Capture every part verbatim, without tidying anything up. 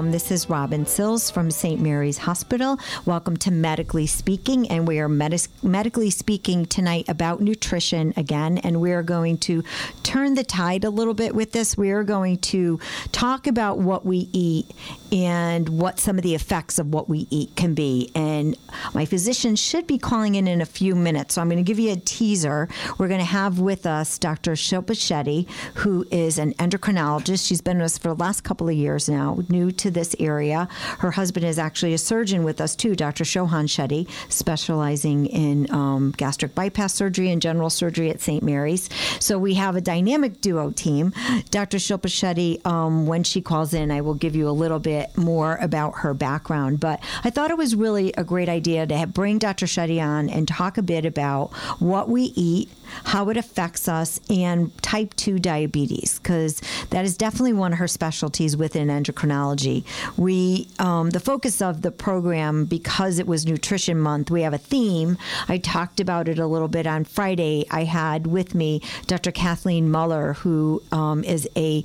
Um, this is Robin Sills from Saint Mary's Hospital. Welcome to Medically Speaking, and we are medis- medically speaking tonight about nutrition again, and we are going to turn the tide a little bit with this. We are going to talk about what we eat and what some of the effects of what we eat can be. And my physician should be calling in in a few minutes, so I'm going to give you a teaser. We're going to have with us Doctor Shilpa Shetty, who is an endocrinologist. She's been with us for the last couple of years now, new to this area. Her husband is actually a surgeon with us too, Doctor Shohan Shetty, specializing in um, gastric bypass surgery and general surgery at Saint Mary's. So we have a dynamic duo team. Doctor Shilpa Shetty, um, when she calls in, I will give you a little bit more about her background. But I thought it was really a great idea to have, bring Doctor Shetty on and talk a bit about what we eat, how it affects us, and type two diabetes, because that is definitely one of her specialties within endocrinology. We, um, the focus of the program, because it was Nutrition Month, we have a theme. I talked about it a little bit on Friday. I had with me Doctor Kathleen Muller, who um, is a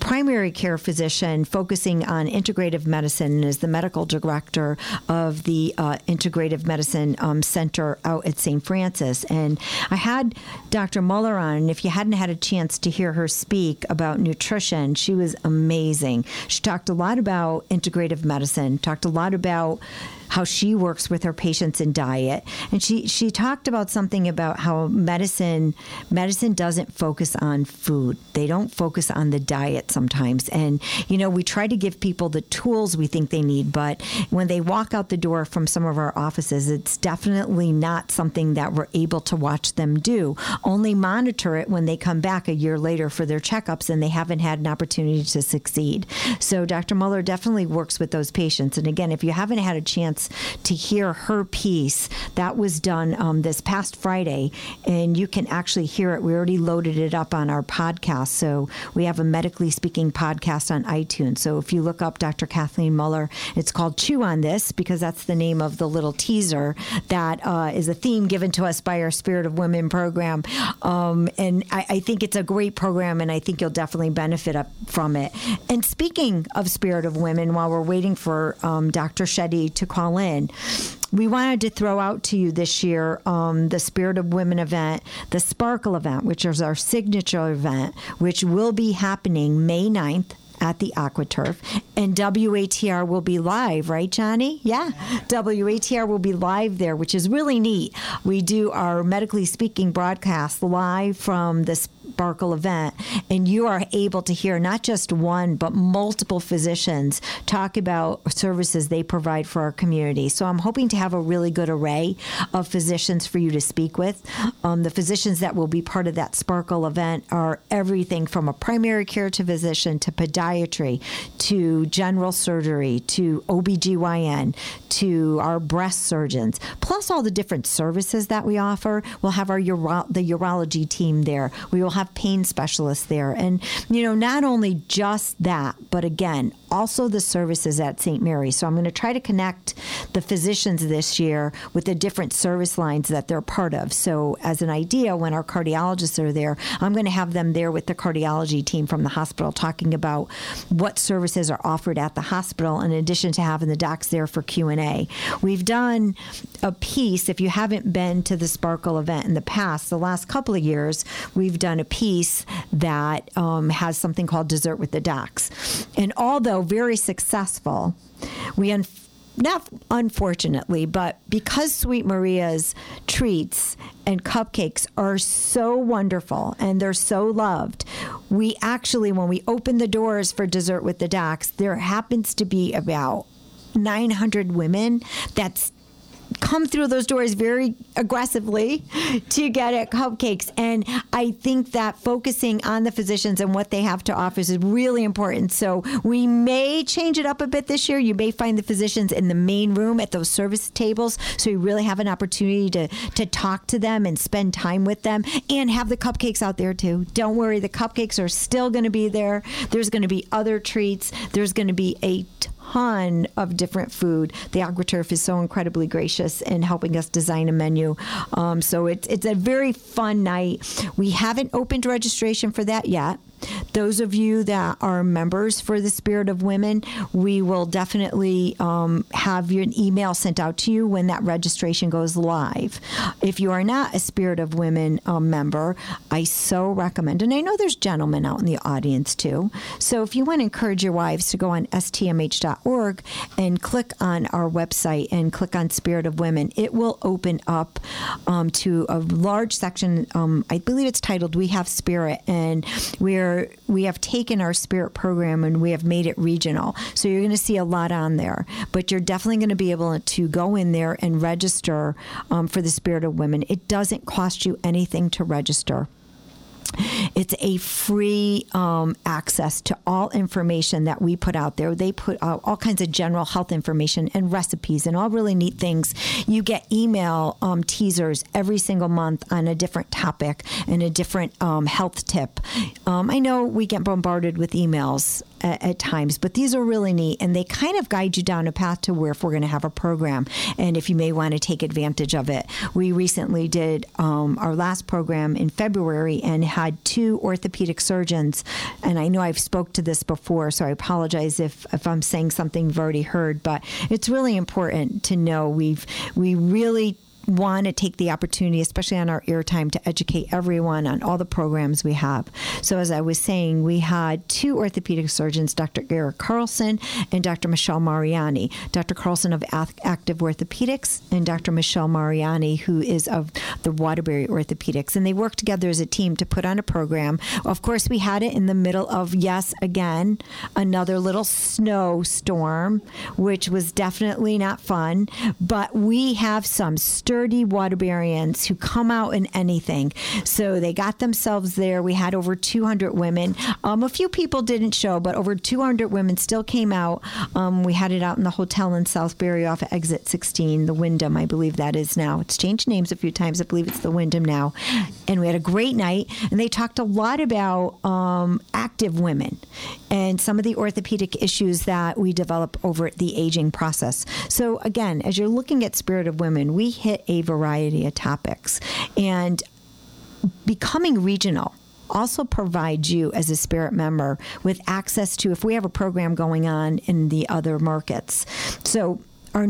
primary care physician focusing on integrative medicine and is the medical director of the uh, Integrative Medicine um, Center out at Saint Francis. And I had Doctor Muller on, and if you hadn't had a chance to hear her speak about nutrition, she was amazing. She talked a lot about integrative medicine, talked a lot about how she works with her patients in diet. And she, she talked about something about how medicine medicine doesn't focus on food. They don't focus on the diet sometimes. And, you know, we try to give people the tools we think they need, but when they walk out the door from some of our offices, it's definitely not something that we're able to watch them do. Only monitor it when they come back a year later for their checkups and they haven't had an opportunity to succeed. So Doctor Muller definitely works with those patients. And again, if you haven't had a chance to hear her piece, that was done um, this past Friday, and you can actually hear it. We already loaded it up on our podcast, so we have a Medically Speaking podcast on iTunes. So if you look up Doctor Kathleen Muller, it's called Chew on This, because that's the name of the little teaser that uh, is a theme given to us by our Spirit of Women program. Um, and I, I think it's a great program, and I think you'll definitely benefit up from it. And speaking of Spirit of Women, while we're waiting for um, Doctor Shetty to call in, we wanted to throw out to you this year um, the Spirit of Women event, the Sparkle event, which is our signature event, which will be happening May ninth at the Aquaturf. And W A T R will be live, right, Johnny? Yeah. W A T R will be live there, which is really neat. We do our Medically Speaking broadcast live from the Sparkle event, and you are able to hear not just one, but multiple physicians talk about services they provide for our community. So I'm hoping to have a really good array of physicians for you to speak with. Um, the physicians that will be part of that Sparkle event are everything from a primary care to physician to podiatry to general surgery to O B G Y N to our breast surgeons, plus all the different services that we offer. We'll have our uro- the urology team there. We will have pain specialists there. And, you know, not only just that, but again, also the services at Saint Mary's. So I'm going to try to connect the physicians this year with the different service lines that they're part of. So as an idea, when our cardiologists are there, I'm going to have them there with the cardiology team from the hospital talking about what services are offered at the hospital, in addition to having the docs there for Q and A. We've done a piece, if you haven't been to the Sparkle event in the past, the last couple of years, we've done a piece that um, has something called Dessert with the Docs. And although very successful, we un- not unfortunately, but because Sweet Maria's treats and cupcakes are so wonderful and they're so loved, we actually, when we open the doors for Dessert with the Docs, there happens to be about nine hundred women that's come through those doors very aggressively to get at cupcakes. And I think that focusing on the physicians and what they have to offer is really important. So we may change it up a bit this year. You may find the physicians in the main room at those service tables, so you really have an opportunity to, to talk to them and spend time with them, and have the cupcakes out there too. Don't worry, the cupcakes are still going to be there. There's going to be other treats. There's going to be a t- ton of different food. The AquaTurf is so incredibly gracious in helping us design a menu. Um, so it's, it's a very fun night. We haven't opened registration for that yet. Those of you that are members for the Spirit of Women, we will definitely um, have your email sent out to you when that registration goes live. If you are not a Spirit of Women uh, member, I so recommend, and I know there's gentlemen out in the audience too, so if you want to encourage your wives to go on S T M H dot org and click on our website and click on Spirit of Women, it will open up um, to a large section. Um, I believe it's titled We Have Spirit, and we're we have taken our Spirit program and we have made it regional. So you're going to see a lot on there, but you're definitely going to be able to go in there and register um, for the Spirit of Women. It doesn't cost you anything to register. It's a free um, access to all information that we put out there. They put out all kinds of general health information and recipes and all really neat things. You get email um, teasers every single month on a different topic and a different um, health tip. Um, I know we get bombarded with emails at, at times, but these are really neat, and they kind of guide you down a path to where if we're going to have a program and if you may want to take advantage of it. We recently did um, our last program in February and had two orthopedic surgeons, and I know I've spoke to this before, so I apologize if, if I'm saying something you've already heard, but it's really important to know we've we really want to take the opportunity, especially on our airtime, to educate everyone on all the programs we have. So as I was saying, we had two orthopedic surgeons, Doctor Eric Carlson and Doctor Michelle Mariani. Doctor Carlson of Active Orthopedics and Doctor Michelle Mariani, who is of the Waterbury Orthopedics. And they worked together as a team to put on a program. Of course, we had it in the middle of, yes, again, another little snowstorm, which was definitely not fun, but we have some stir Dirty Waterburyans who come out in anything. So they got themselves there. We had over two hundred women. Um, a few people didn't show, but over two hundred women still came out. Um, we had it out in the hotel in Southbury off of Exit sixteen, the Wyndham, I believe that is now. It's changed names a few times. I believe it's the Wyndham now. And we had a great night. And they talked a lot about um, active women and some of the orthopedic issues that we develop over the aging process. So again, as you're looking at Spirit of Women, we hit a variety of topics, and becoming regional also provides you as a Spirit member with access to if we have a program going on in the other markets. So our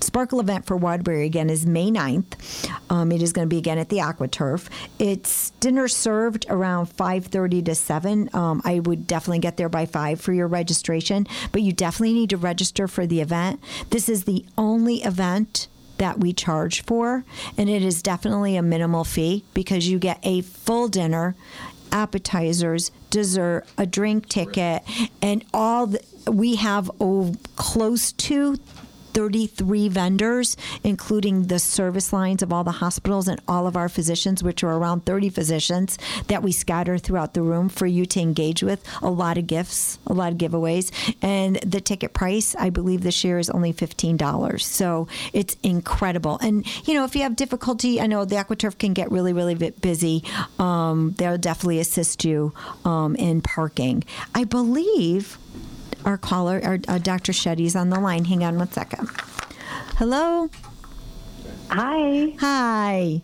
Sparkle event for Waterbury again is May ninth. Um, it is going to be again at the Aquaturf. It's dinner served around five thirty to seven. Um, I would definitely get there by five for your registration, but you definitely need to register for the event. This is the only event that we charge for, and it is definitely a minimal fee because you get a full dinner, appetizers, dessert, a drink ticket, and all the, we have oh, close to thirty-three vendors, including the service lines of all the hospitals and all of our physicians, which are around thirty physicians that we scatter throughout the room for you to engage with. A lot of gifts, a lot of giveaways. And the ticket price, I believe this year is only fifteen dollars. So it's incredible. And, you know, if you have difficulty, I know the AquaTurf can get really, really busy. Um, they'll definitely assist you um, in parking. I believe Our caller, our uh, Doctor Shetty's on the line. Hang on one second. Hello. Hi. Hi.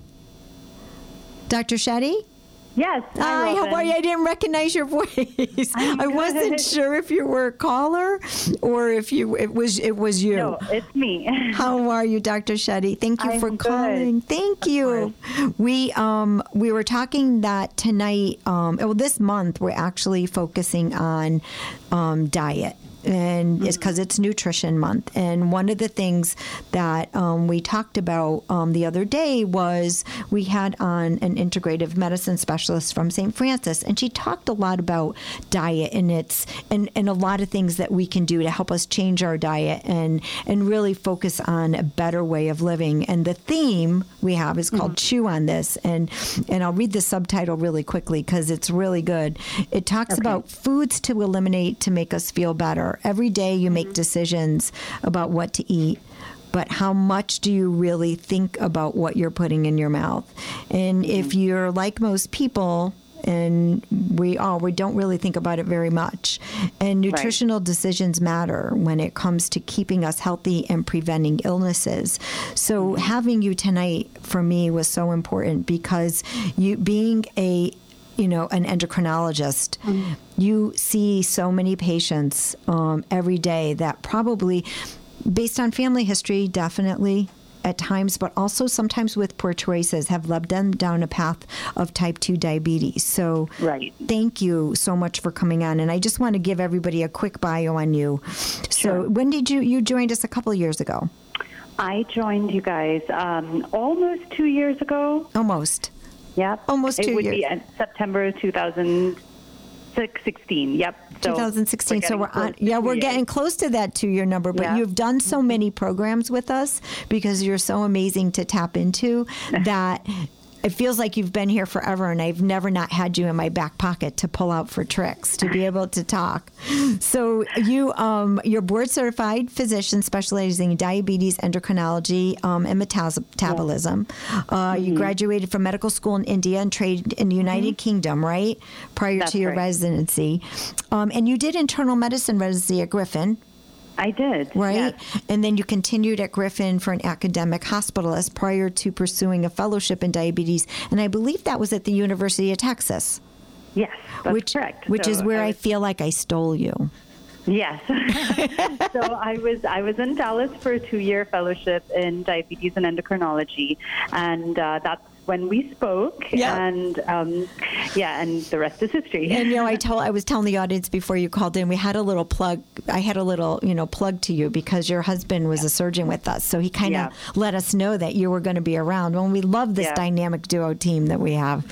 Doctor Shetty? Yes. Hi, Robin. How are you? I didn't recognize your voice. I'm I wasn't good. sure if you were a caller or if you it was it was you. No, it's me. How are you, Doctor Shetty? Thank you I'm for good. calling. Thank of you. Course. We um we were talking that tonight. Um, well, this month we're actually focusing on um, diet. And it's because it's Nutrition Month. And one of the things that um, we talked about um, the other day was we had on an integrative medicine specialist from Saint Francis, and she talked a lot about diet and its and, and a lot of things that we can do to help us change our diet and, and really focus on a better way of living. And the theme we have is called mm-hmm. Chew on This. And, and I'll read the subtitle really quickly because it's really good. It talks okay. about foods to eliminate to make us feel better. Every day you make decisions about what to eat, but how much do you really think about what you're putting in your mouth? And if you're like most people, and we all, we don't really think about it very much. And nutritional right. decisions matter when it comes to keeping us healthy and preventing illnesses. So having you tonight for me was so important because you being a you know, an endocrinologist, mm-hmm. you see so many patients um, every day that probably, based on family history, definitely at times, but also sometimes with poor choices, have led them down a path of type two diabetes. So right. thank you so much for coming on. And I just want to give everybody a quick bio on you. Sure. So when did you, you joined us a couple of years ago? I joined you guys um, almost two years ago. Almost. Yep. Almost two years. It would years. be in September two thousand sixteen. Yep. So two thousand sixteen. We're so we're on, yeah, we're getting close to that two-year number, but yeah. you've done so many programs with us because you're so amazing to tap into that it feels like you've been here forever, and I've never not had you in my back pocket to pull out for tricks, to be able to talk. So you, um, you're board-certified physician specializing in diabetes, endocrinology, um, and metabolism. Yeah. Uh, mm-hmm. You graduated from medical school in India and trained in the United mm-hmm. Kingdom, right, prior That's to your right. residency. Um, and you did internal medicine residency at Griffin. I did. Right? Yes. And then you continued at Griffin for an academic hospitalist prior to pursuing a fellowship in diabetes. And I believe that was at the University of Texas. Yes, that's which, correct. Which so is where I, was, I feel like I stole you. Yes. So I was I was in Dallas for a two-year fellowship in diabetes and endocrinology. And uh, that's when we spoke, yeah. and um, yeah, and the rest is history. And you know, I told I was telling the audience before you called in, we had a little plug. I had a little, you know, plug to you because your husband was yeah. a surgeon with us, so he kind of yeah. let us know that you were going to be around. Well, we love this yeah. dynamic duo team that we have.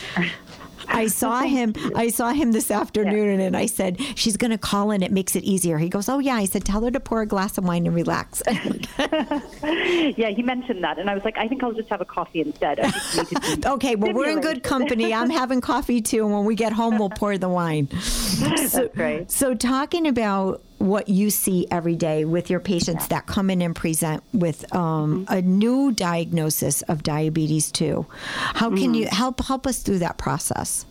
I saw him. I saw him this afternoon, yeah. and I said, "She's going to call in. It makes it easier." He goes, "Oh yeah." I said, "Tell her to pour a glass of wine and relax." Yeah, he mentioned that, and I was like, "I think I'll just have a coffee instead." I just need to be okay, well, we're in good company. I'm having coffee too, and when we get home, we'll pour the wine. That's so, great. So, talking about what you see every day with your patients yeah. that come in and present with um, mm-hmm. a new diagnosis of diabetes too. How can mm-hmm. you help help us through that process?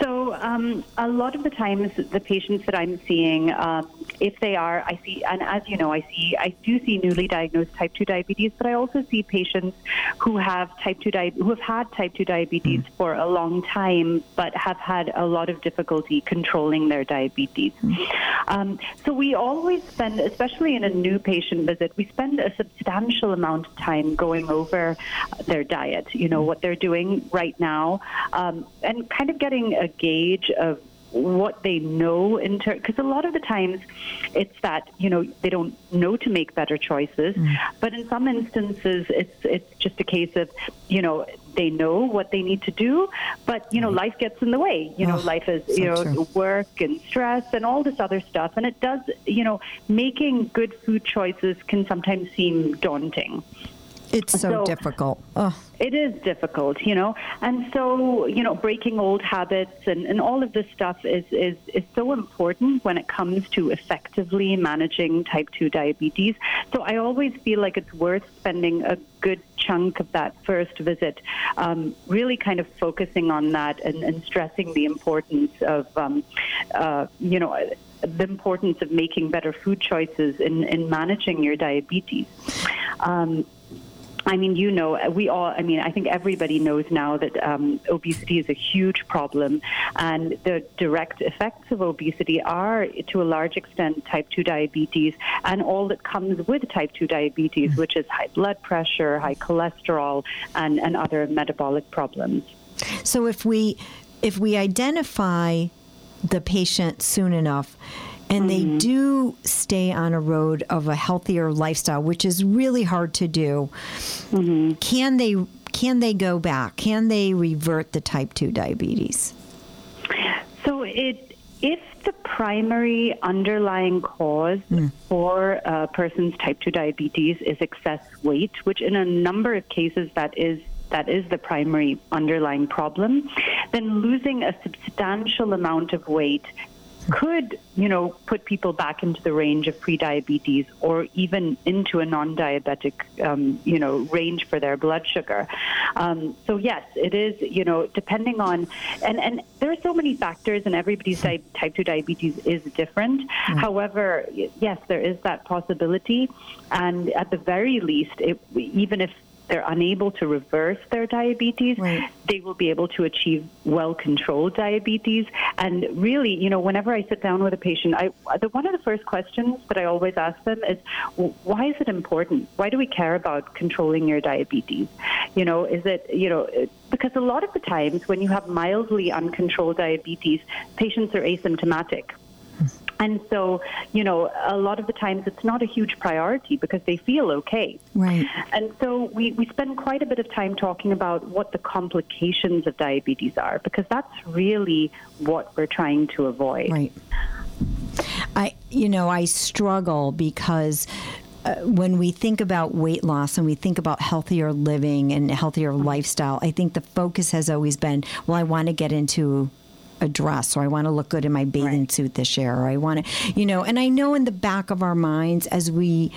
So um, a lot of the times the patients that I'm seeing, uh, if they are, I see, and as you know, I see, I do see newly diagnosed type two diabetes, but I also see patients who have type two di- who have had type two diabetes mm-hmm. for a long time, but have had a lot of difficulty controlling their diabetes. Mm-hmm. Um, so we always spend, especially in a new patient visit, we spend a substantial amount of time going over their diet, you know, what they're doing right now, um, and kind of getting a gauge of what they know in terms, because a lot of the times it's that, you know, they don't know to make better choices, mm. but in some instances it's it's just a case of, you know, they know what they need to do, but, you know, life gets in the way, you know, oh, life is, you so know, true. Work and stress and all this other stuff. And it does, you know, making good food choices can sometimes seem daunting. It's so, so difficult. Oh. It is difficult, you know. And so, you know, breaking old habits and, and all of this stuff is, is, is so important when it comes to effectively managing type two diabetes. So I always feel like it's worth spending a good chunk of that first visit, um, really kind of focusing on that and, and stressing the importance of, um, uh, you know, the importance of making better food choices in, in managing your diabetes. Um I mean, you know, we all, I mean, I think everybody knows now that um, obesity is a huge problem, and the direct effects of obesity are, to a large extent, type two diabetes and all that comes with type two diabetes, which is high blood pressure, high cholesterol, and, and other metabolic problems. So if we, if we identify the patient soon enough, and they mm-hmm. do stay on a road of a healthier lifestyle, which is really hard to do. Mm-hmm. Can they can they go back? Can they revert the type two diabetes? So it if the primary underlying cause mm. for a person's type two diabetes is excess weight, which in a number of cases that is that is the primary underlying problem, then losing a substantial amount of weight could, you know, put people back into the range of pre-diabetes or even into a non-diabetic, um, you know, range for their blood sugar. Um, so, yes, it is, you know, depending on, and, and there are so many factors, and everybody's type two diabetes is different. Mm-hmm. However, yes, there is that possibility. And at the very least, it, even if they're unable to reverse their diabetes, right. they will be able to achieve well-controlled diabetes. And really, you know, whenever I sit down with a patient, I the, one of the first questions that I always ask them is, well, why is it important? Why do we care about controlling your diabetes? You know, is it, you know, because a lot of the times when you have mildly uncontrolled diabetes, patients are asymptomatic. And so, you know, a lot of the times it's not a huge priority because they feel okay. Right. And so we, we spend quite a bit of time talking about what the complications of diabetes are, because that's really what we're trying to avoid. Right. I, you know, I struggle because... Uh, when we think about weight loss and we think about healthier living and healthier lifestyle, I think the focus has always been, well, I want to get into a dress, or I want to look good in my bathing right. suit this year, or I want to, you know, and I know in the back of our minds as we,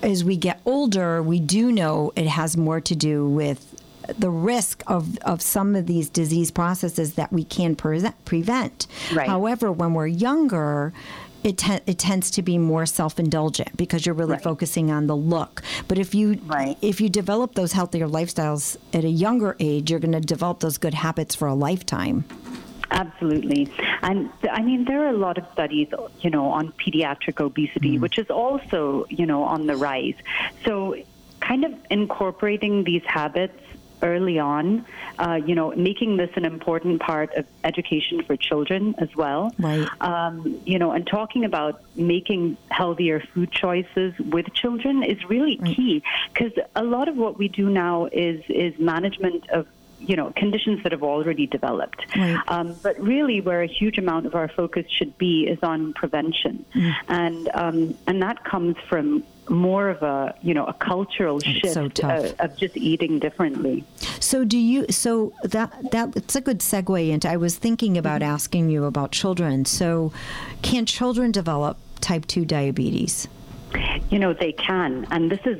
as we get older, we do know it has more to do with the risk of, of some of these disease processes that we can pre- prevent. Right. However, when we're younger, It, te- it tends to be more self-indulgent because you're really right. focusing on the look. But if you right. if you develop those healthier lifestyles at a younger age, you're going to develop those good habits for a lifetime. Absolutely. And I mean, there are a lot of studies, you know, on pediatric obesity, mm. which is also, you know, on the rise. So kind of incorporating these habits early on, uh, you know, making this an important part of education for children as well. Right. Um, you know, and talking about making healthier food choices with children is really right. key, because a lot of what we do now is is management of, you know, conditions that have already developed. Right. Um, but really where a huge amount of our focus should be is on prevention. Mm. And um, and that comes from more of a, you know, a cultural shift so uh, of just eating differently. So do you, so that, that it's a good segue into, I was thinking about mm-hmm. asking you about children. So can children develop type two diabetes? You know, they can. And this is,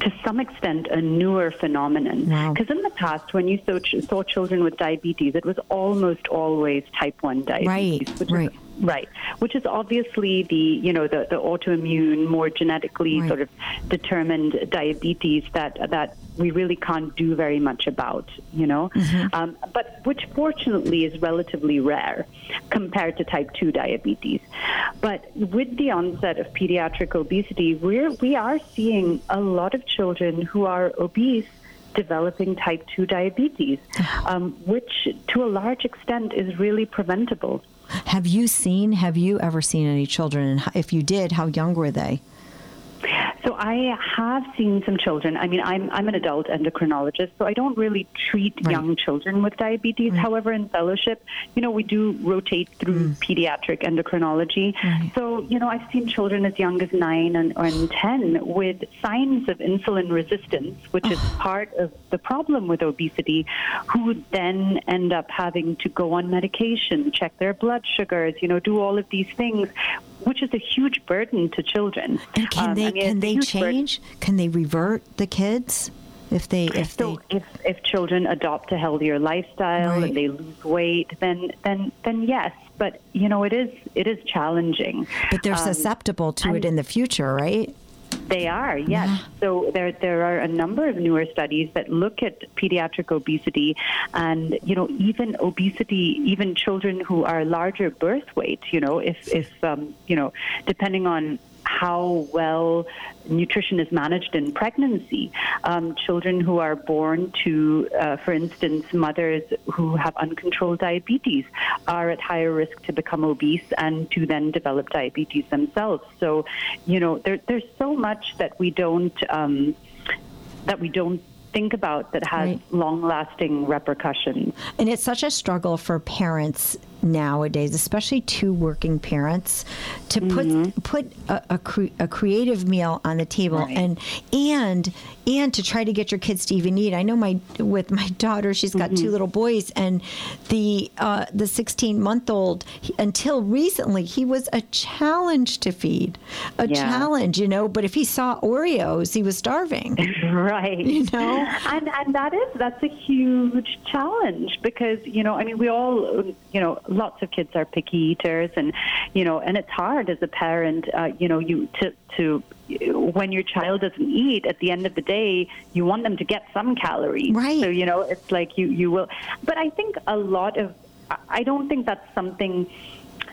to some extent, a newer phenomenon. Because wow. in the past, when you saw, saw children with diabetes, it was almost always type one diabetes. Right, which right. Is, Right, which is obviously the, you know, the, the autoimmune, more genetically right. sort of determined diabetes that that we really can't do very much about, you know, mm-hmm. um, but which fortunately is relatively rare compared to type two diabetes. But with the onset of pediatric obesity, we're, we are seeing a lot of children who are obese developing type two diabetes, um, which to a large extent is really preventable. Have you seen, have you ever seen any children? And if you did, how young were they? So I have seen some children. I mean, I'm I'm an adult endocrinologist, so I don't really treat right. young children with diabetes. Right. However, in fellowship, you know, we do rotate through mm. pediatric endocrinology. Right. So, you know, I've seen children as young as nine and, and ten with signs of insulin resistance, which oh. is part of the problem with obesity, who then end up having to go on medication, check their blood sugars, you know, do all of these things, which is a huge burden to children. And can um, they, I mean, can they change? Burden. Can they revert the kids if they if so they... if if children adopt a healthier lifestyle right. and they lose weight, then then then yes. But you know, it is it is challenging. But they're um, susceptible to it in the future, right? They are, yes. Yeah. So there there are a number of newer studies that look at pediatric obesity and, you know, even obesity, even children who are larger birth weight, you know, if, if um, you know, depending on how well nutrition is managed in pregnancy. Um, children who are born to, uh, for instance, mothers who have uncontrolled diabetes are at higher risk to become obese and to then develop diabetes themselves. So, you know, there, there's so much that we don't um, that we don't think about that has right. long-lasting repercussions. And it's such a struggle for parents nowadays, especially two working parents, to mm-hmm. put put a, a, cre- a creative meal on the table right. and and and to try to get your kids to even eat. I know my with my daughter, she's got mm-hmm. two little boys, and the uh, the sixteen-month-old, until recently, he was a challenge to feed, a yeah. challenge, you know. But if he saw Oreos, he was starving, right? You know, and and that is that's a huge challenge because you know, I mean, we all you know. lots of kids are picky eaters, and you know, and it's hard as a parent. Uh, you know, you to to when your child doesn't eat, at the end of the day, you want them to get some calories. Right. So you know, it's like you you will. But I think a lot of I don't think that's something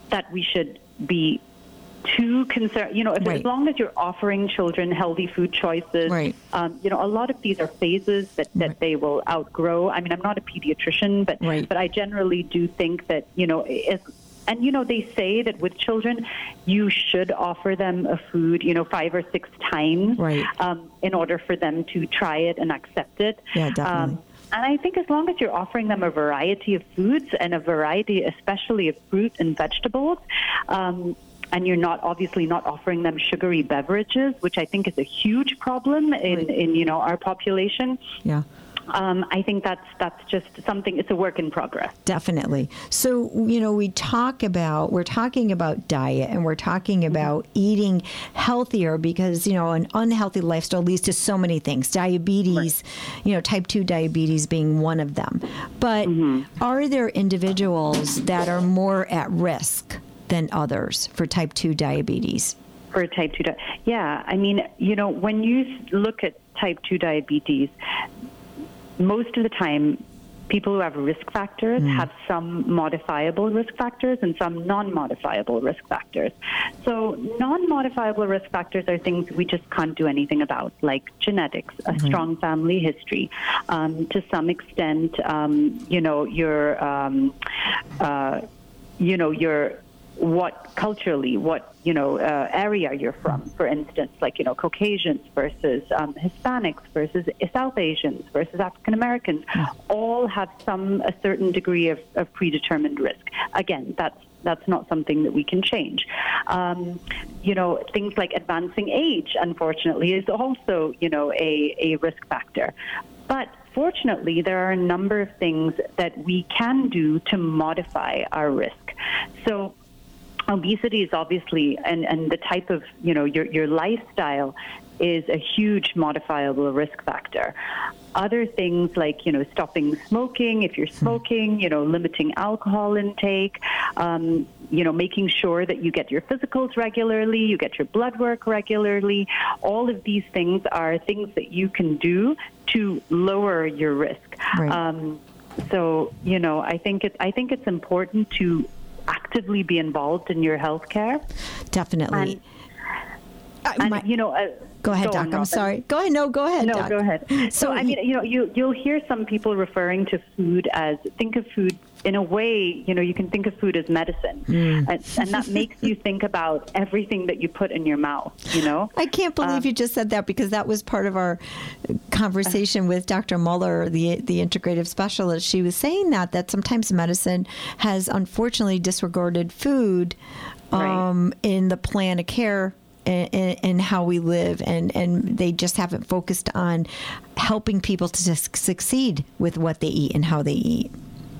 that we should be too concerned. You know, if, right. as long as you're offering children healthy food choices, right. um, you know, a lot of these are phases that, that right. they will outgrow. I mean, I'm not a pediatrician, but right. but I generally do think that, you know, if, and, you know, they say that with children, you should offer them a food, you know, five or six times right. um, in order for them to try it and accept it. Yeah, definitely. Um, And I think as long as you're offering them a variety of foods and a variety, especially of fruit and vegetables, um, and you're not obviously not offering them sugary beverages, which I think is a huge problem in, right. in you know, our population. Yeah. Um, I think that's that's just something. It's a work in progress. Definitely. So you know, we talk about we're talking about diet, and we're talking about mm-hmm. eating healthier, because you know an unhealthy lifestyle leads to so many things. Diabetes, right. you know, type two diabetes being one of them. But mm-hmm. are there individuals that are more at risk than others for type two diabetes? For type two, di- yeah. I mean, you know, when you look at type two diabetes. Most of the time, people who have risk factors mm. have some modifiable risk factors and some non-modifiable risk factors. So non-modifiable risk factors are things we just can't do anything about, like genetics, a mm-hmm. strong family history. Um, to some extent, um, you know, your, um, uh, you know, your... what culturally, what, you know, uh, area you're from, for instance, like, you know, Caucasians versus um, Hispanics versus South Asians versus African Americans, all have some, a certain degree of, of predetermined risk. Again, that's, that's not something that we can change. Um, you know, things like advancing age, unfortunately, is also, you know, a, a risk factor. But fortunately, there are a number of things that we can do to modify our risk. So, obesity is obviously, and, and the type of, you know, your, your lifestyle is a huge modifiable risk factor. Other things like, you know, stopping smoking, if you're smoking, you know, limiting alcohol intake, um, you know, making sure that you get your physicals regularly, you get your blood work regularly. All of these things are things that you can do to lower your risk. Right. Um, so, you know, I think it's, I think it's important to actively be involved in your health care. Definitely. And, uh, and, my, you know, uh, go ahead, go Doc. On, I'm Robin. sorry. Go ahead. No, go ahead. No, doc. go ahead. So, so I mean, you know, you, you'll hear some people referring to food as, think of food in a way, you know, you can think of food as medicine. Mm. And, and that makes you think about everything that you put in your mouth, you know? I can't believe um, you just said that, because that was part of our conversation with Doctor Muller, the the integrative specialist. She was saying that, that sometimes medicine has unfortunately disregarded food um, right. in the plan of care and, and, and how we live. And, and they just haven't focused on helping people to succeed with what they eat and how they eat.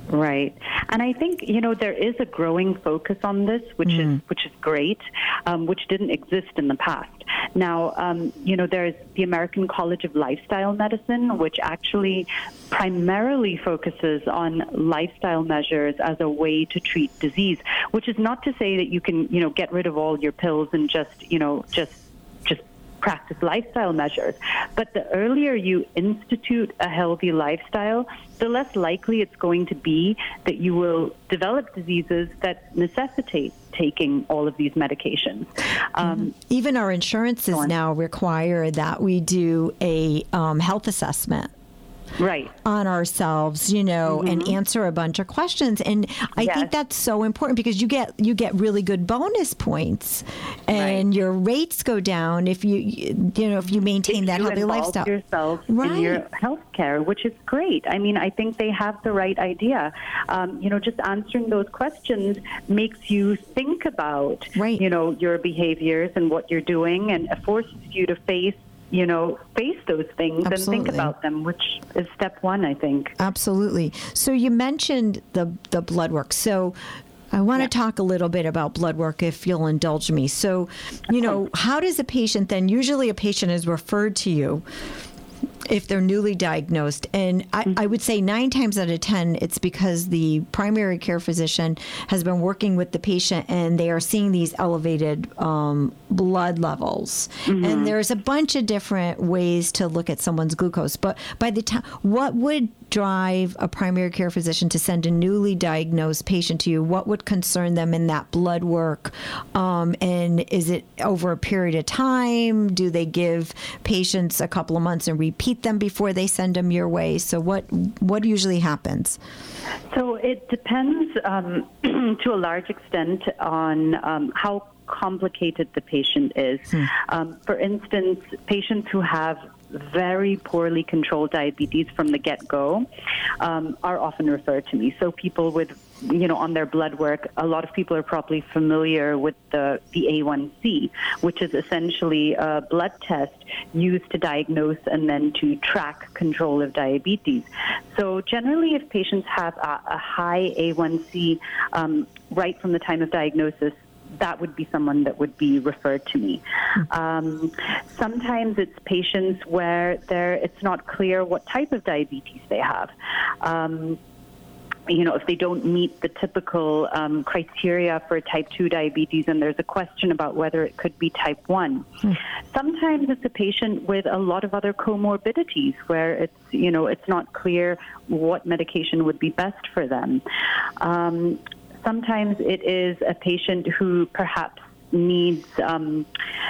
Right. And I think, you know, there is a growing focus on this, which mm. is which is great, um, which didn't exist in the past. Now, um, you know, there's the American College of Lifestyle Medicine, which actually primarily focuses on lifestyle measures as a way to treat disease, which is not to say that you can, you know, get rid of all your pills and just, you know, just just practice lifestyle measures. But the earlier you institute a healthy lifestyle, the less likely it's going to be that you will develop diseases that necessitate taking all of these medications. Um, Even our insurances now require that we do a um, health assessment. Right. On ourselves, you know, mm-hmm. and answer a bunch of questions. And I yes. think that's so important, because you get you get really good bonus points, and right. your rates go down if you you know if you maintain if that you healthy lifestyle. Yourself right. in your health care, which is great. I mean, I think they have the right idea. Um, you know, just answering those questions makes you think about right. you know, your behaviors and what you're doing, and forces you to face you know, face those things Absolutely. and think about them, which is step one, I think. Absolutely. So you mentioned the, the blood work. So I want yeah. to talk a little bit about blood work, if you'll indulge me. So, you know, how does a patient then, usually a patient is referred to you if they're newly diagnosed. And I, mm-hmm. I would say nine times out of ten, it's because the primary care physician has been working with the patient and they are seeing these elevated um, blood levels. Mm-hmm. And there's a bunch of different ways to look at someone's glucose. But by the time, what would drive a primary care physician to send a newly diagnosed patient to you? What would concern them in that blood work? Um, and is it over a period of time? Do they give patients a couple of months and repeat them before they send them your way? So what what usually happens? So it depends um, to a large extent on um, how complicated the patient is. Hmm. Um, for instance, patients who have very poorly controlled diabetes from the get-go um, are often referred to me. So people with, you know, on their blood work, a lot of people are probably familiar with the, the A one C, which is essentially a blood test used to diagnose and then to track control of diabetes. So generally, if patients have a, a high A one C um, right from the time of diagnosis, that would be someone that would be referred to me. Um, sometimes it's patients where there it's not clear what type of diabetes they have. Um, you know, if they don't meet the typical um, criteria for type two diabetes, and there's a question about whether it could be type one. Hmm. Sometimes it's a patient with a lot of other comorbidities where it's, you know, it's not clear what medication would be best for them. Um, Sometimes it is a patient who perhaps needs um,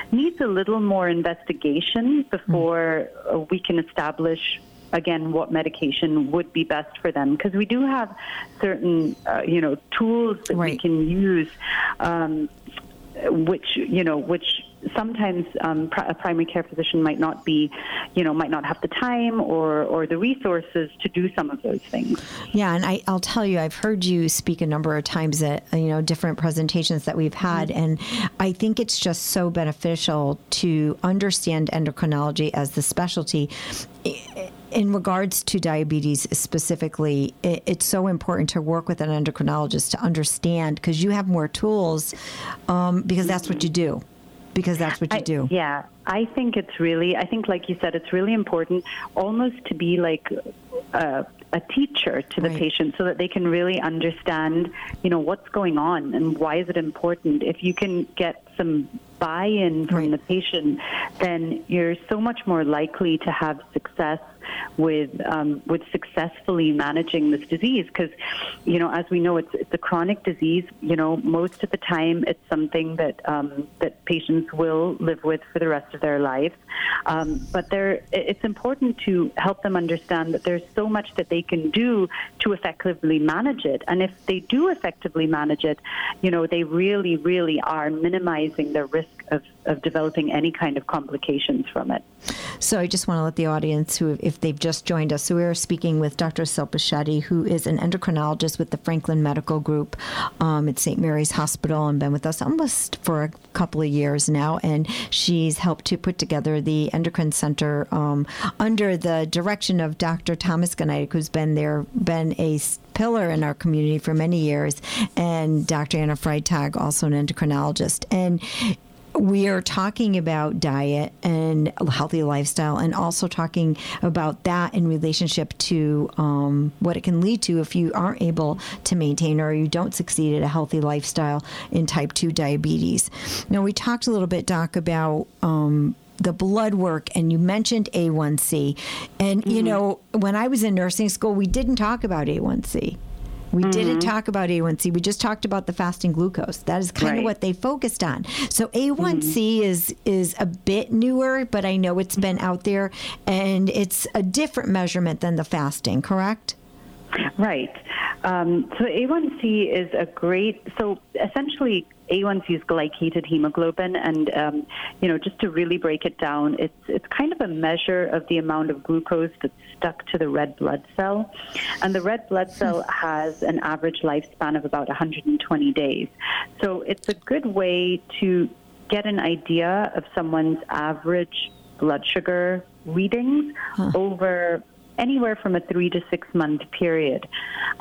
needs a little more investigation before mm. we can establish, again, what medication would be best for them. Because we do have certain, uh, you know, tools that right. we can use, um, which, you know, which sometimes um, a primary care physician might not be, you know, might not have the time or, or the resources to do some of those things. Yeah, and I, I'll tell you, I've heard you speak a number of times at, you know, different presentations that we've had, and I think it's just so beneficial to understand endocrinology as the specialty. In regards to diabetes specifically, it, it's so important to work with an endocrinologist to understand, because you have more tools, um, because that's what you do. Because that's what you do. I, yeah, I think it's really, I think like you said, it's really important almost to be like a, a teacher to the right. patient so that they can really understand, you know, what's going on and why is it important. If you can get some buy-in from right. the patient, then you're so much more likely to have success with um, with successfully managing this disease, because, you know, as we know, it's it's a chronic disease. You know, most of the time it's something that um, that patients will live with for the rest of their lives. Um, but there, it's important to help them understand that there's so much that they can do to effectively manage it. And if they do effectively manage it, you know, they really, really are minimizing their risk of, of developing any kind of complications from it. So I just want to let the audience who, if they've just joined us, so we are speaking with Doctor Shilpa Shetty, who is an endocrinologist with the Franklin Medical Group um, at Saint Mary's Hospital, and been with us almost for a couple of years now. And she's helped to put together the endocrine center um, under the direction of Doctor Thomas Ganeik, who's been there, been a pillar in our community for many years, and Doctor Anna Freitag, also an endocrinologist. And we are talking about diet and healthy lifestyle, and also talking about that in relationship to um, what it can lead to if you aren't able to maintain or you don't succeed at a healthy lifestyle in type two diabetes. Now, we talked a little bit, Doc, about um, the blood work, and you mentioned A one C. And, mm-hmm. you know, when I was in nursing school, we didn't talk about A one C. We mm-hmm. didn't talk about A one C. We just talked about the fasting glucose. That is kind right. of what they focused on. So A one C mm-hmm. is is a bit newer, but I know it's been out there, and it's a different measurement than the fasting, correct? Right. Um, so A one C is a great, so essentially A one C is glycated hemoglobin, and um, you know, just to really break it down, it's it's kind of a measure of the amount of glucose that's stuck to the red blood cell, and the red blood cell has an average lifespan of about one hundred twenty days. So it's a good way to get an idea of someone's average blood sugar readings huh. over anywhere from a three to six month period,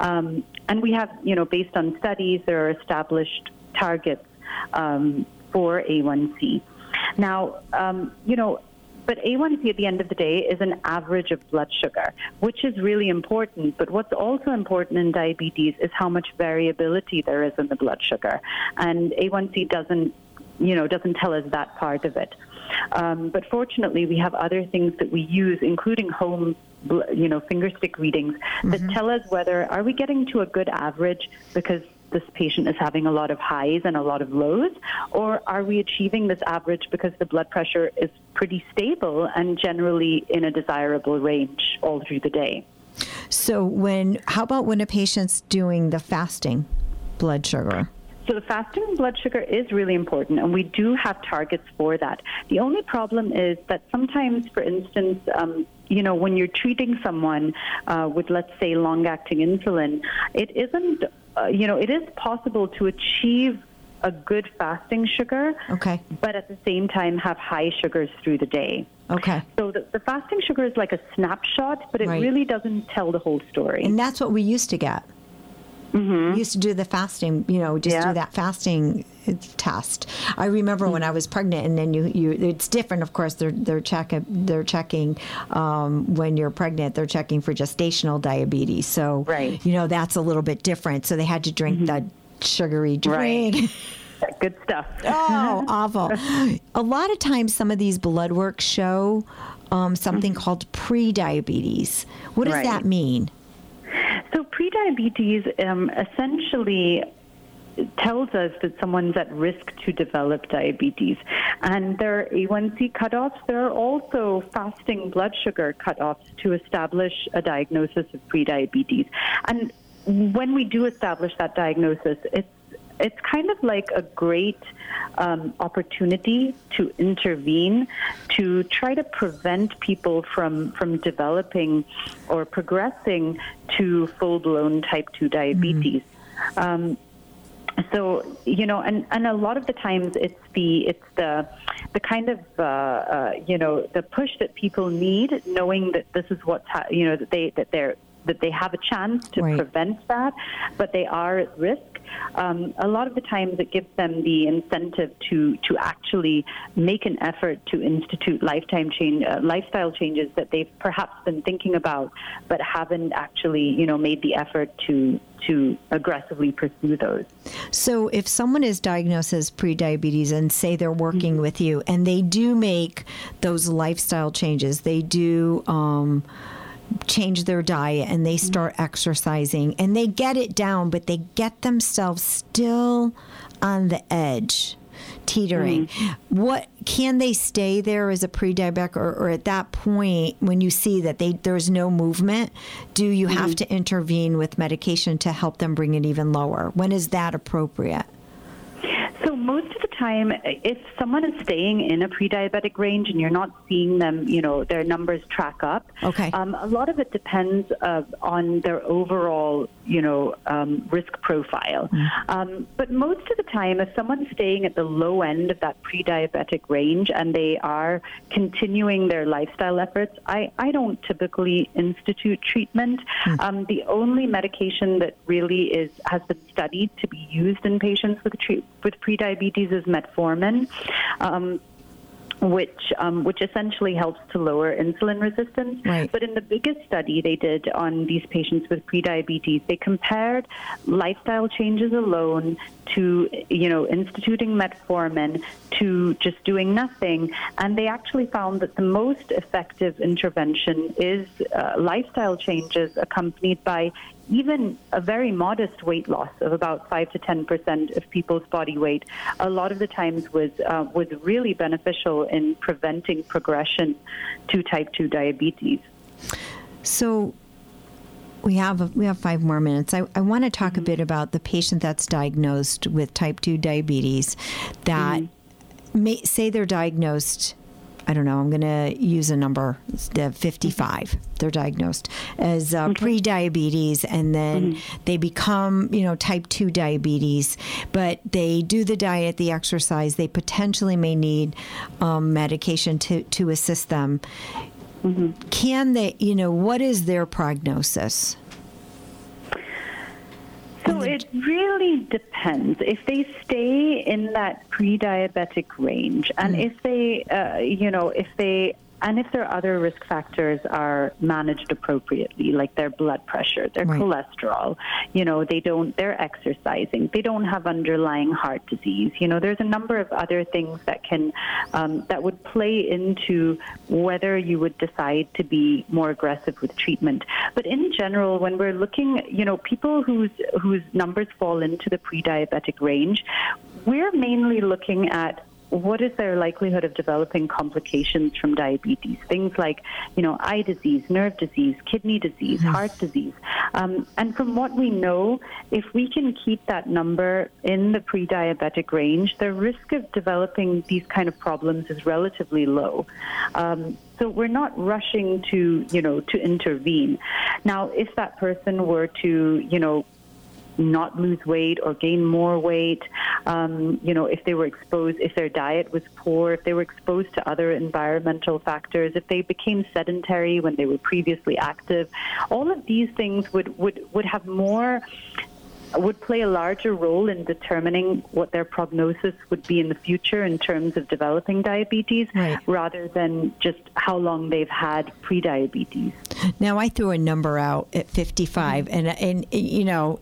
um, and we have, you know, based on studies, there are established targets um, for A one C. Now, um, you know, But A one C at the end of the day is an average of blood sugar, which is really important. But what's also important in diabetes is how much variability there is in the blood sugar. And A one C doesn't, you know, doesn't tell us that part of it. Um, but fortunately, we have other things that we use, including home, you know, finger stick readings that mm-hmm. tell us whether, are we getting to a good average because this patient is having a lot of highs and a lot of lows, or are we achieving this average because the blood pressure is pretty stable and generally in a desirable range all through the day? So when, how about when a patient's doing the fasting blood sugar? So the fasting blood sugar is really important, and we do have targets for that. The only problem is that sometimes, for instance, um, you know, when you're treating someone uh, with, let's say, long-acting insulin, it isn't, uh, you know, it is possible to achieve a good fasting sugar, okay, but at the same time have high sugars through the day. Okay. So the, the fasting sugar is like a snapshot, but it right. really doesn't tell the whole story. And that's what we used to get. Mm-hmm. We used to do the fasting, you know, just yeah. do that fasting test. I remember mm-hmm. when I was pregnant, and then you, you it's different, of course. They're they're checking they're checking um, when you're pregnant. They're checking for gestational diabetes, so right. you know that's a little bit different. So they had to drink mm-hmm. the sugary drink. Right. That good stuff. Oh, awful! A lot of times, some of these blood work show um, something mm-hmm. called prediabetes. What does right. that mean? So prediabetes um, essentially tells us that someone's at risk to develop diabetes. And there are A one C cutoffs. There are also fasting blood sugar cutoffs to establish a diagnosis of prediabetes. And when we do establish that diagnosis, it's It's kind of like a great um, opportunity to intervene, to try to prevent people from, from developing or progressing to full-blown type two diabetes. Mm-hmm. Um, so, you know, and, and a lot of the times it's the it's the the kind of, uh, uh, you know, the push that people need, knowing that this is what's, ha- you know, that, they, that they're that they have a chance to right. prevent that, but they are at risk. Um, a lot of the times it gives them the incentive to, to actually make an effort to institute lifetime change, uh, lifestyle changes that they've perhaps been thinking about but haven't actually, you know, made the effort to to aggressively pursue those. So if someone is diagnosed as prediabetes and say they're working mm-hmm. with you and they do make those lifestyle changes, they do um, change their diet and they start exercising and they get it down, but they get themselves still on the edge, teetering. Mm-hmm. What can they stay there as a pre-diabetic, or, or at that point when you see that they there's no movement, do you mm-hmm. have to intervene with medication to help them bring it even lower? When is that appropriate? So most of the time, if someone is staying in a pre-diabetic range and you're not seeing them, you know, their numbers track up. Okay. Um, a lot of it depends uh, on their overall, you know, um, risk profile. Mm. Um, but most of the time, if someone's staying at the low end of that pre-diabetic range and they are continuing their lifestyle efforts, I, I don't typically institute treatment. Mm. Um, the only medication that really is has been studied to be used in patients with treat, with prediabetes is metformin, um, which um, which essentially helps to lower insulin resistance. Right. But in the biggest study they did on these patients with prediabetes, they compared lifestyle changes alone to, you know, instituting metformin to just doing nothing. And they actually found that the most effective intervention is uh, lifestyle changes accompanied by even a very modest weight loss of about five to ten percent of people's body weight, a lot of the times was, uh, was really beneficial in preventing progression to type two diabetes. So we have we have five more minutes. I, I want to talk mm-hmm. a bit about the patient that's diagnosed with type two diabetes that mm-hmm. may say they're diagnosed, I don't know, I'm going to use a number, the fifty-five. They're diagnosed as uh, okay. prediabetes, and then mm-hmm. they become, you know, type two diabetes, but they do the diet, the exercise. They potentially may need um, medication to, to assist them. Mm-hmm. Can they, you know, what is their prognosis? So it really depends. If they stay in that pre-diabetic range, and mm. if they, uh, you know, if they And if their other risk factors are managed appropriately, like their blood pressure, their right. cholesterol, you know, they don't, they're exercising, they don't have underlying heart disease. You know, there's a number of other things that can, um, that would play into whether you would decide to be more aggressive with treatment. But in general, when we're looking, you know, people whose, whose numbers fall into the pre-diabetic range, we're mainly looking at what is their likelihood of developing complications from diabetes? Things like, you know, eye disease, nerve disease, kidney disease, yes. heart disease. Um, and from what we know, if we can keep that number in the pre-diabetic range, the risk of developing these kind of problems is relatively low. Um, So we're not rushing to, you know, to intervene. Now, if that person were to, you know, not lose weight or gain more weight, um, you know, if they were exposed, if their diet was poor, if they were exposed to other environmental factors, if they became sedentary when they were previously active, all of these things would, would, would have more... would play a larger role in determining what their prognosis would be in the future in terms of developing diabetes right. rather than just how long they've had pre-diabetes. Now, I threw a number out at fifty-five, mm-hmm. and, and, you know,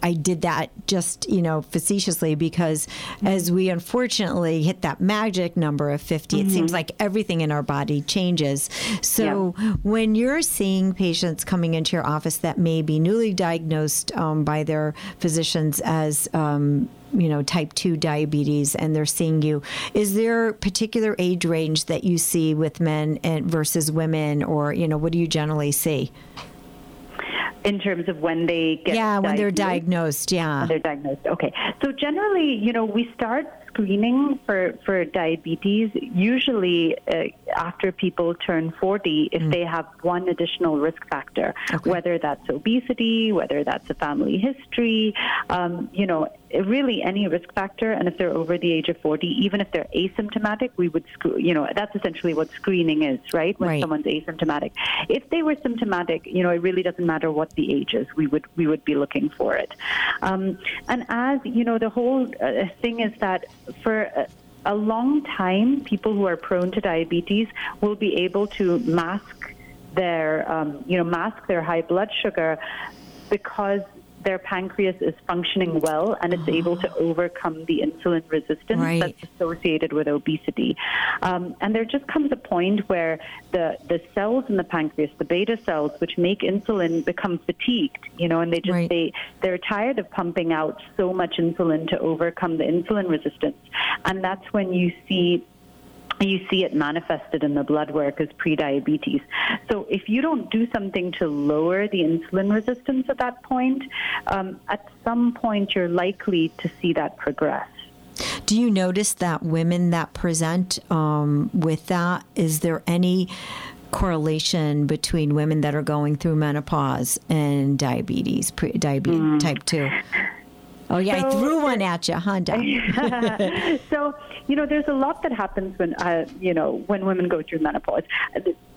I did that just, you know, facetiously because mm-hmm. as we unfortunately hit that magic number of fifty, mm-hmm. it seems like everything in our body changes. So yeah. when you're seeing patients coming into your office that may be newly diagnosed um, by their physicians as, um, you know, type two diabetes, and they're seeing you, is there a particular age range that you see with men and versus women, or, you know, what do you generally see? In terms of when they get yeah, diagnosed? Yeah, when they're diagnosed, yeah. When they're diagnosed, okay. So generally, you know, we start screening for, for diabetes usually uh, after people turn forty if mm. they have one additional risk factor, okay. whether that's obesity, whether that's a family history, um, you know, really any risk factor. And if they're over the age of forty, even if they're asymptomatic, we would, you know, that's essentially what screening is, right? When right. someone's asymptomatic. If they were symptomatic, you know, it really doesn't matter what the age is. We would, we would be looking for it. Um, and as, you know, the whole uh, thing is that for... Uh, a long time, people who are prone to diabetes will be able to mask their, um, you know, mask their high blood sugar because their pancreas is functioning well and it's able to overcome the insulin resistance right. that's associated with obesity. Um, and there just comes a point where the, the cells in the pancreas, the beta cells, which make insulin, become fatigued, you know, and they just, right. they, they're tired of pumping out so much insulin to overcome the insulin resistance. And that's when you see You see it manifested in the blood work as prediabetes. So if you don't do something to lower the insulin resistance at that point, um, at some point you're likely to see that progress. Do you notice that women that present um, with that, is there any correlation between women that are going through menopause and diabetes, pre- diabetes mm. type two? Oh, yeah, so, I threw one at you, huh, Doc? So, you know, there's a lot that happens when, uh, you know, when women go through menopause.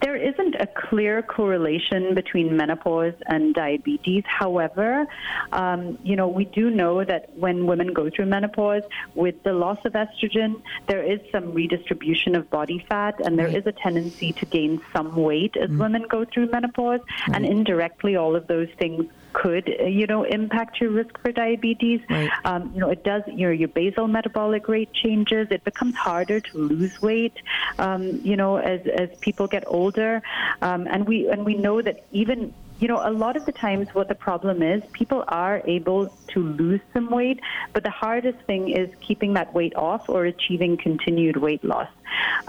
There isn't a clear correlation between menopause and diabetes. However, um, you know, we do know that when women go through menopause, with the loss of estrogen, there is some redistribution of body fat, and there right. is a tendency to gain some weight as mm-hmm. women go through menopause. Right. And indirectly, all of those things could, you know, impact your risk for diabetes. Right. Um, you know, it does, you know, your basal metabolic rate changes. It becomes harder to lose weight, um, you know, as, as people get older. Um, and we and we know that even, you know, a lot of the times what the problem is, people are able to lose some weight, but the hardest thing is keeping that weight off or achieving continued weight loss.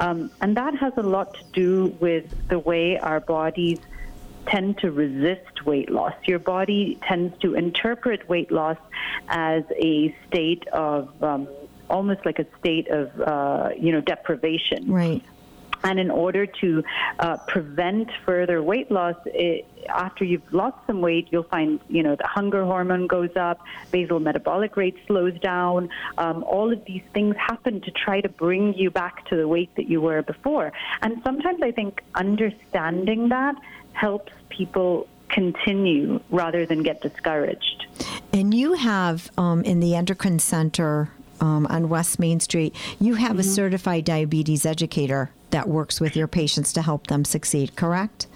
Um, and that has a lot to do with the way our bodies tend to resist weight loss. Your body tends to interpret weight loss as a state of, um, almost like a state of, uh, you know, deprivation. Right. And in order to uh, prevent further weight loss, it, after you've lost some weight, you'll find, you know, the hunger hormone goes up, basal metabolic rate slows down. Um, all of these things happen to try to bring you back to the weight that you were before. And sometimes I think understanding that helps people continue rather than get discouraged. And you have, um, in the endocrine center um, on West Main Street, you have mm-hmm. a certified diabetes educator that works with your patients to help them succeed, correct?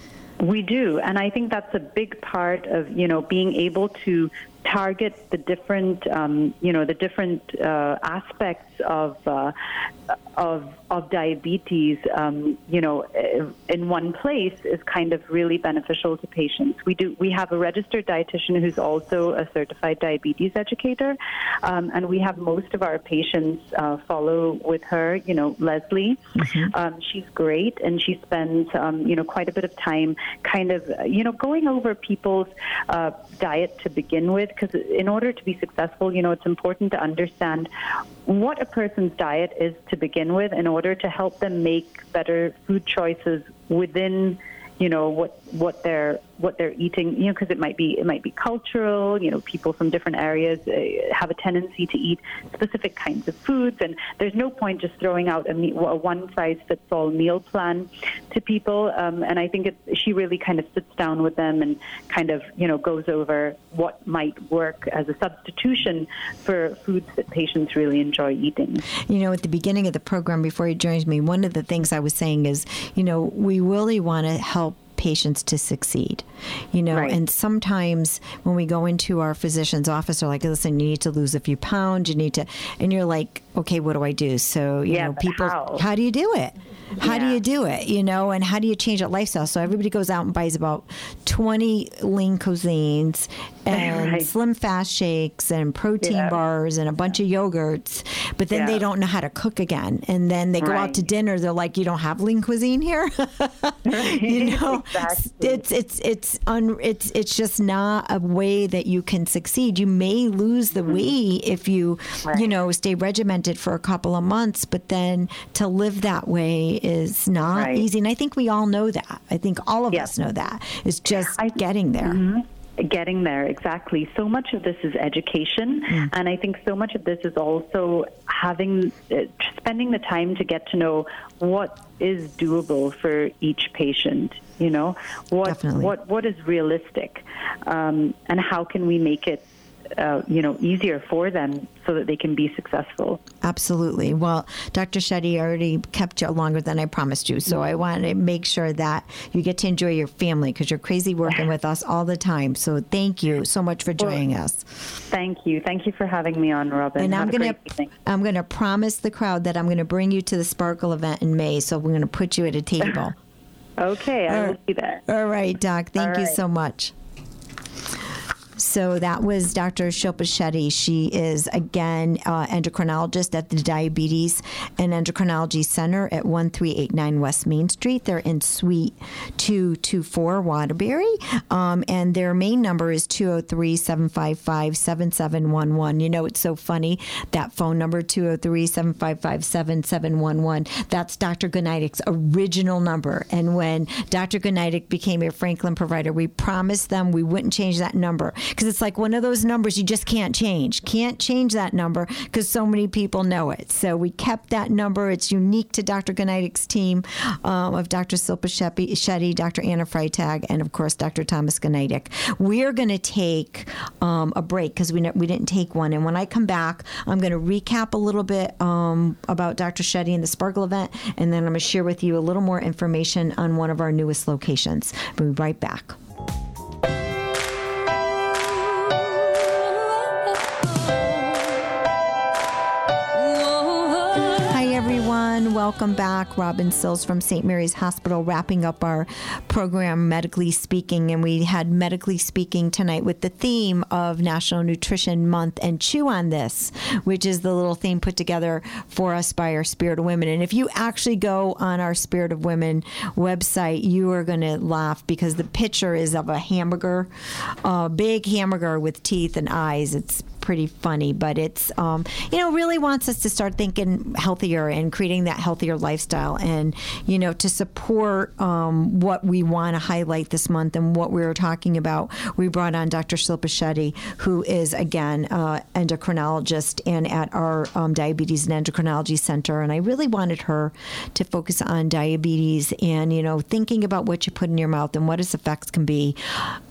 We do, and I think that's a big part of, you know, being able to target the different, um, you know, the different uh, aspects of uh, of of diabetes, um, you know, in one place is kind of really beneficial to patients. We do we have a registered dietitian who's also a certified diabetes educator, um, and we have most of our patients uh, follow with her. You know, Leslie, mm-hmm. um, she's great, and she spends, um, you know, quite a bit of time, kind of, you know, going over people's uh, diet to begin with. Because in order to be successful, you know, it's important to understand what a person's diet is to begin with in order to help them make better food choices within, you know, what what they're what they're eating, you know, because it might be it might be cultural. You know, people from different areas uh, have a tendency to eat specific kinds of foods, and there's no point just throwing out a, me- a one-size-fits-all meal plan to people. Um, and I think it, she really kind of sits down with them and kind of, you know, goes over what might work as a substitution for foods that patients really enjoy eating. You know, at the beginning of the program, before you joined me, one of the things I was saying is, you know, we really want to help patients to succeed, you know, right. And sometimes when we go into our physician's office, they're like, listen, you need to lose a few pounds, you need to, and you're like, okay, what do I do? So, you yeah, know, people, how? how do you do it? How yeah. do you do it? You know, and how do you change that lifestyle? So everybody goes out and buys about twenty lean cuisines and right. Slim Fast shakes and protein yeah. bars and a bunch of yogurts, but then yeah. they don't know how to cook again. And then they go right. out to dinner. They're like, you don't have lean cuisine here. Right. You know, exactly. it's, it's, it's, un, it's, it's just not a way that you can succeed. You may lose the mm-hmm. weight if you, right. you know, stay regimented for a couple of months, but then to live that way is not right. easy. And I think we all know that. I think all of yep. us know that. It's just I, getting there. Mm-hmm. Getting there, exactly. So much of this is education, mm. and I think so much of this is also having, uh, spending the time to get to know what is doable for each patient, you know, what Definitely. what what is realistic, um, and how can we make it Uh, you know, easier for them so that they can be successful. Absolutely. Well, Doctor Shetty, I already kept you longer than I promised you, so I want to make sure that you get to enjoy your family because you're crazy working with us all the time. So thank you so much for joining well, us. Thank you. Thank you for having me on, Robin. And Have I'm going to I'm going to promise the crowd that I'm going to bring you to the Sparkle event in May, so we're going to put you at a table. Okay, I all, will do that. All right, Doc. Thank all you right. so much. So that was Doctor Shilpa Shetty. She is, again, uh, endocrinologist at the Diabetes and Endocrinology Center at one three eight nine West Main Street. They're in Suite two two four, Waterbury, um, and their main number is two oh three, seven five five, seven seven one one. You know, it's so funny, that phone number, two oh three, seven five five, seven seven one one. That's Doctor Ganeik's original number. And when Doctor Ganeik became a Franklin provider, we promised them we wouldn't change that number. Because it's like one of those numbers you just can't change. Can't change that number because so many people know it. So we kept that number. It's unique to Doctor Ganeik's team um, of Doctor Shilpa Shetty, Doctor Anna Freitag, and, of course, Doctor Thomas Ganeik. We're going to take um, a break because we, we didn't take one. And when I come back, I'm going to recap a little bit um, about Doctor Shetty and the Sparkle event, and then I'm going to share with you a little more information on one of our newest locations. We'll be right back. Welcome back. Robin Sills from Saint Mary's Hospital, wrapping up our program, Medically Speaking. And we had Medically Speaking tonight with the theme of National Nutrition Month and Chew on This, which is the little theme put together for us by our Spirit of Women. And if you actually go on our Spirit of Women website, you are going to laugh because the picture is of a hamburger, a big hamburger with teeth and eyes. It's pretty funny, but it's, um, you know, really wants us to start thinking healthier and creating that healthier lifestyle and, you know, to support um, what we want to highlight this month and what we were talking about. We brought on Doctor Shilpa Shetty, who is, again, uh, endocrinologist and at our um, Diabetes and Endocrinology Center. And I really wanted her to focus on diabetes and, you know, thinking about what you put in your mouth and what its effects can be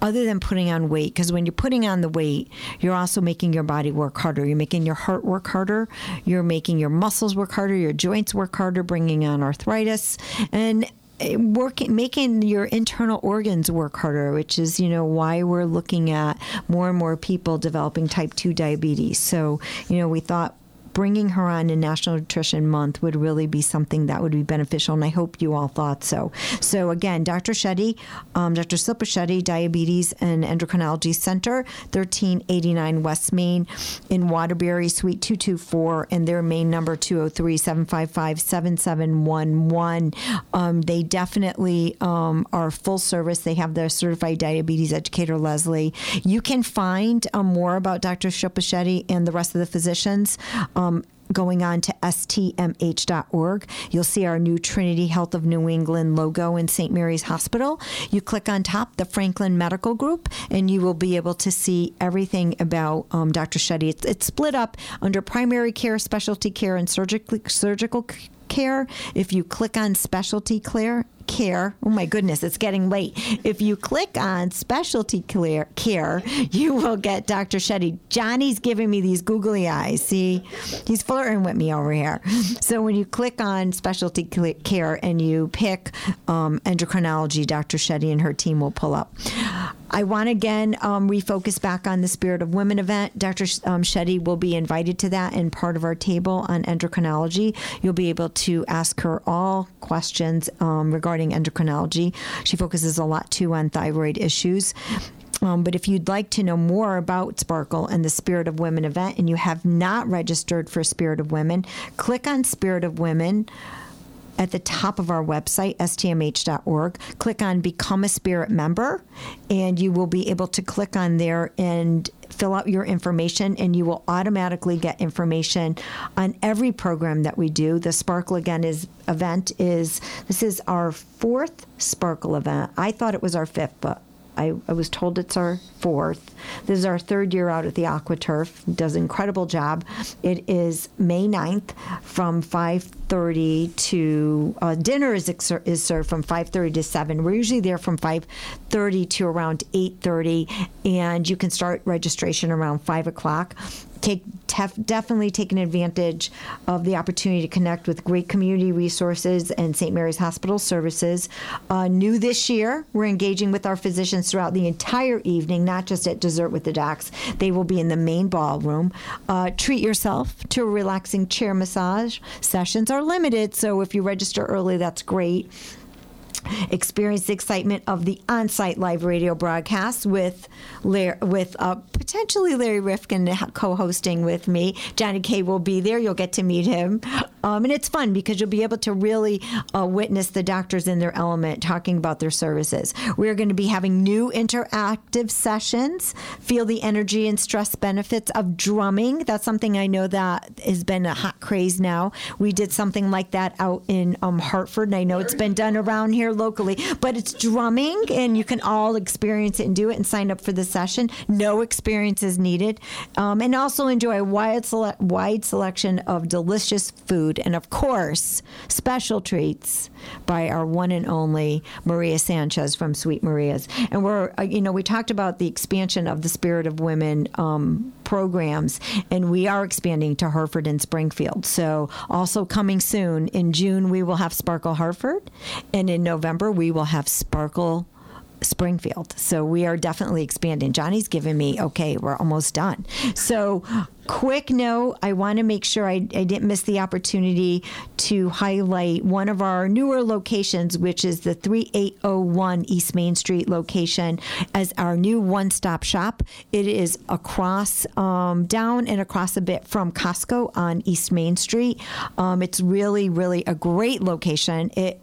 other than putting on weight. Because when you're putting on the weight, you're also making your body work harder. You're making your heart work harder. You're making your muscles work harder. Your joints work harder, bringing on arthritis and working, making your internal organs work harder, which is, you know, why we're looking at more and more people developing type two diabetes. So, you know, we thought bringing her on in National Nutrition Month would really be something that would be beneficial, and I hope you all thought so. So again, Doctor Shetty, um, Doctor Shilpa Shetty, Diabetes and Endocrinology Center, thirteen eighty-nine West Main in Waterbury, Suite two two four, and their main number two oh three, seven five five, seven seven one one. Um, they definitely um, are full service. They have their certified diabetes educator, Leslie. You can find um, more about Doctor Shilpa Shetty and the rest of the physicians Um, Um, going on to S T M H dot org. You'll see our new Trinity Health of New England logo in Saint Mary's Hospital. You click on top, the Franklin Medical Group, and you will be able to see everything about um, Doctor Shetty. It's, it's split up under primary care, specialty care, and surgical surgical care. If you click on specialty care, care. Oh my goodness, it's getting late. If you click on specialty care, you will get Doctor Shetty. Johnny's giving me these googly eyes. See, he's flirting with me over here. So when you click on specialty care and you pick um, endocrinology, Doctor Shetty and her team will pull up. I want to again um, refocus back on the Spirit of Women event. Doctor Sh- um, Shetty will be invited to that and part of our table on endocrinology. You'll be able to ask her all questions um, regarding endocrinology. She focuses a lot too on thyroid issues. Um, but if you'd like to know more about Sparkle and the Spirit of Women event and you have not registered for Spirit of Women, click on Spirit of Women at the top of our website, S T M H dot org. Click on Become a Spirit Member, and you will be able to click on there and fill out your information, and you will automatically get information on every program that we do. The Sparkle again is event is this is our fourth Sparkle event. I thought it was our fifth, but I, I was told it's our fourth. This is our third year out at the Aquaturf. It does an incredible job. It is May ninth from five thirty to uh, dinner is is served from five thirty to seven. We're usually there from five thirty to around eight thirty, and you can start registration around five o'clock. Take tef, definitely taking advantage of the opportunity to connect with great community resources and Saint Mary's Hospital services. Uh, new this year, we're engaging with our physicians throughout the entire evening, not just at dessert with the docs. They will be in the main ballroom. Uh, treat yourself to a relaxing chair massage. Sessions are limited, so if you register early, that's great. Experience the excitement of the on-site live radio broadcast with Larry, with uh, potentially Larry Rifkin co-hosting with me. Johnny Kay will be there. You'll get to meet him. Um, and it's fun because you'll be able to really uh, witness the doctors in their element talking about their services. We're going to be having new interactive sessions. Feel the energy and stress benefits of drumming. That's something I know that has been a hot craze now. We did something like that out in um, Hartford, and I know it's been done around here locally, but it's drumming, and you can all experience it and do it and sign up for the session. No experience is needed. Um, and also enjoy a wide, sele- wide selection of delicious food and, of course, special treats by our one and only Maria Sanchez from Sweet Maria's. And we're, uh, you know, we talked about the expansion of the Spirit of Women um, programs, and we are expanding to Hartford and Springfield. So also coming soon, in June, we will have Sparkle Hartford, and in November, November, we will have Sparkle Springfield. So we are definitely expanding. Johnny's giving me, okay, we're almost done. So quick note, I want to make sure I, I didn't miss the opportunity to highlight one of our newer locations, which is the thirty-eight oh one East Main Street location as our new one-stop shop. It is across, um, down and across a bit from Costco on East Main Street. Um, it's really, really a great location. It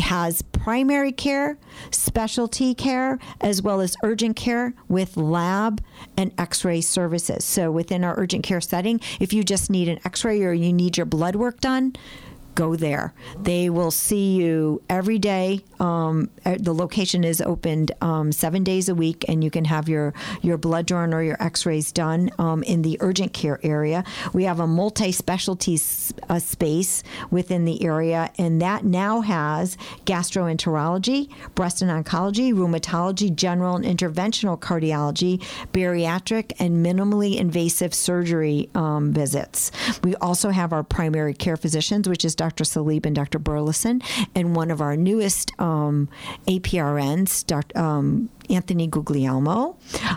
has primary care, specialty care, as well as urgent care with lab and x-ray services. So within our urgent care setting, if you just need an x-ray or you need your blood work done, go there. They will see you every day um, the location is opened um, seven days a week, and you can have your, your blood drawn or your x-rays done um, in the urgent care area. We have a multi-specialty uh, space within the area, and that now has gastroenterology, breast and oncology, rheumatology, general and interventional cardiology, bariatric, and minimally invasive surgery um, visits. We also have our primary care physicians, which is Doctor Salib and Doctor Burleson, and one of our newest um, A P R Ns, Doctor Um, Anthony Guglielmo.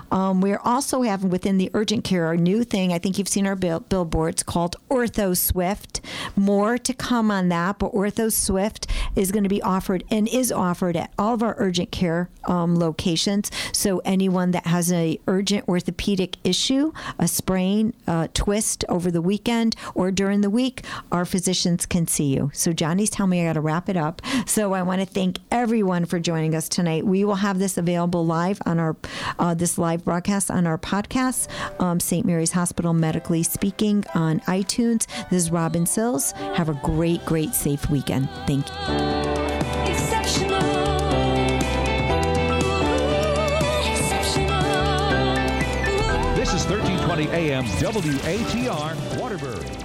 Um, we also have within the urgent care a new thing. I think you've seen our bill- billboards called OrthoSwift. More to come on that, but OrthoSwift is going to be offered and is offered at all of our urgent care um, locations. So anyone that has an urgent orthopedic issue, a sprain, a twist over the weekend or during the week, our physicians can see you. So Johnny's telling me I got to wrap it up. So I want to thank everyone for joining us tonight. We will have this available live on our uh, this live broadcast on our podcast, um, Saint Mary's Hospital Medically Speaking on iTunes. This is Robin Sills. Have a great, great, safe weekend. Thank you. Exceptional. This is thirteen twenty A M W A T R Waterbury.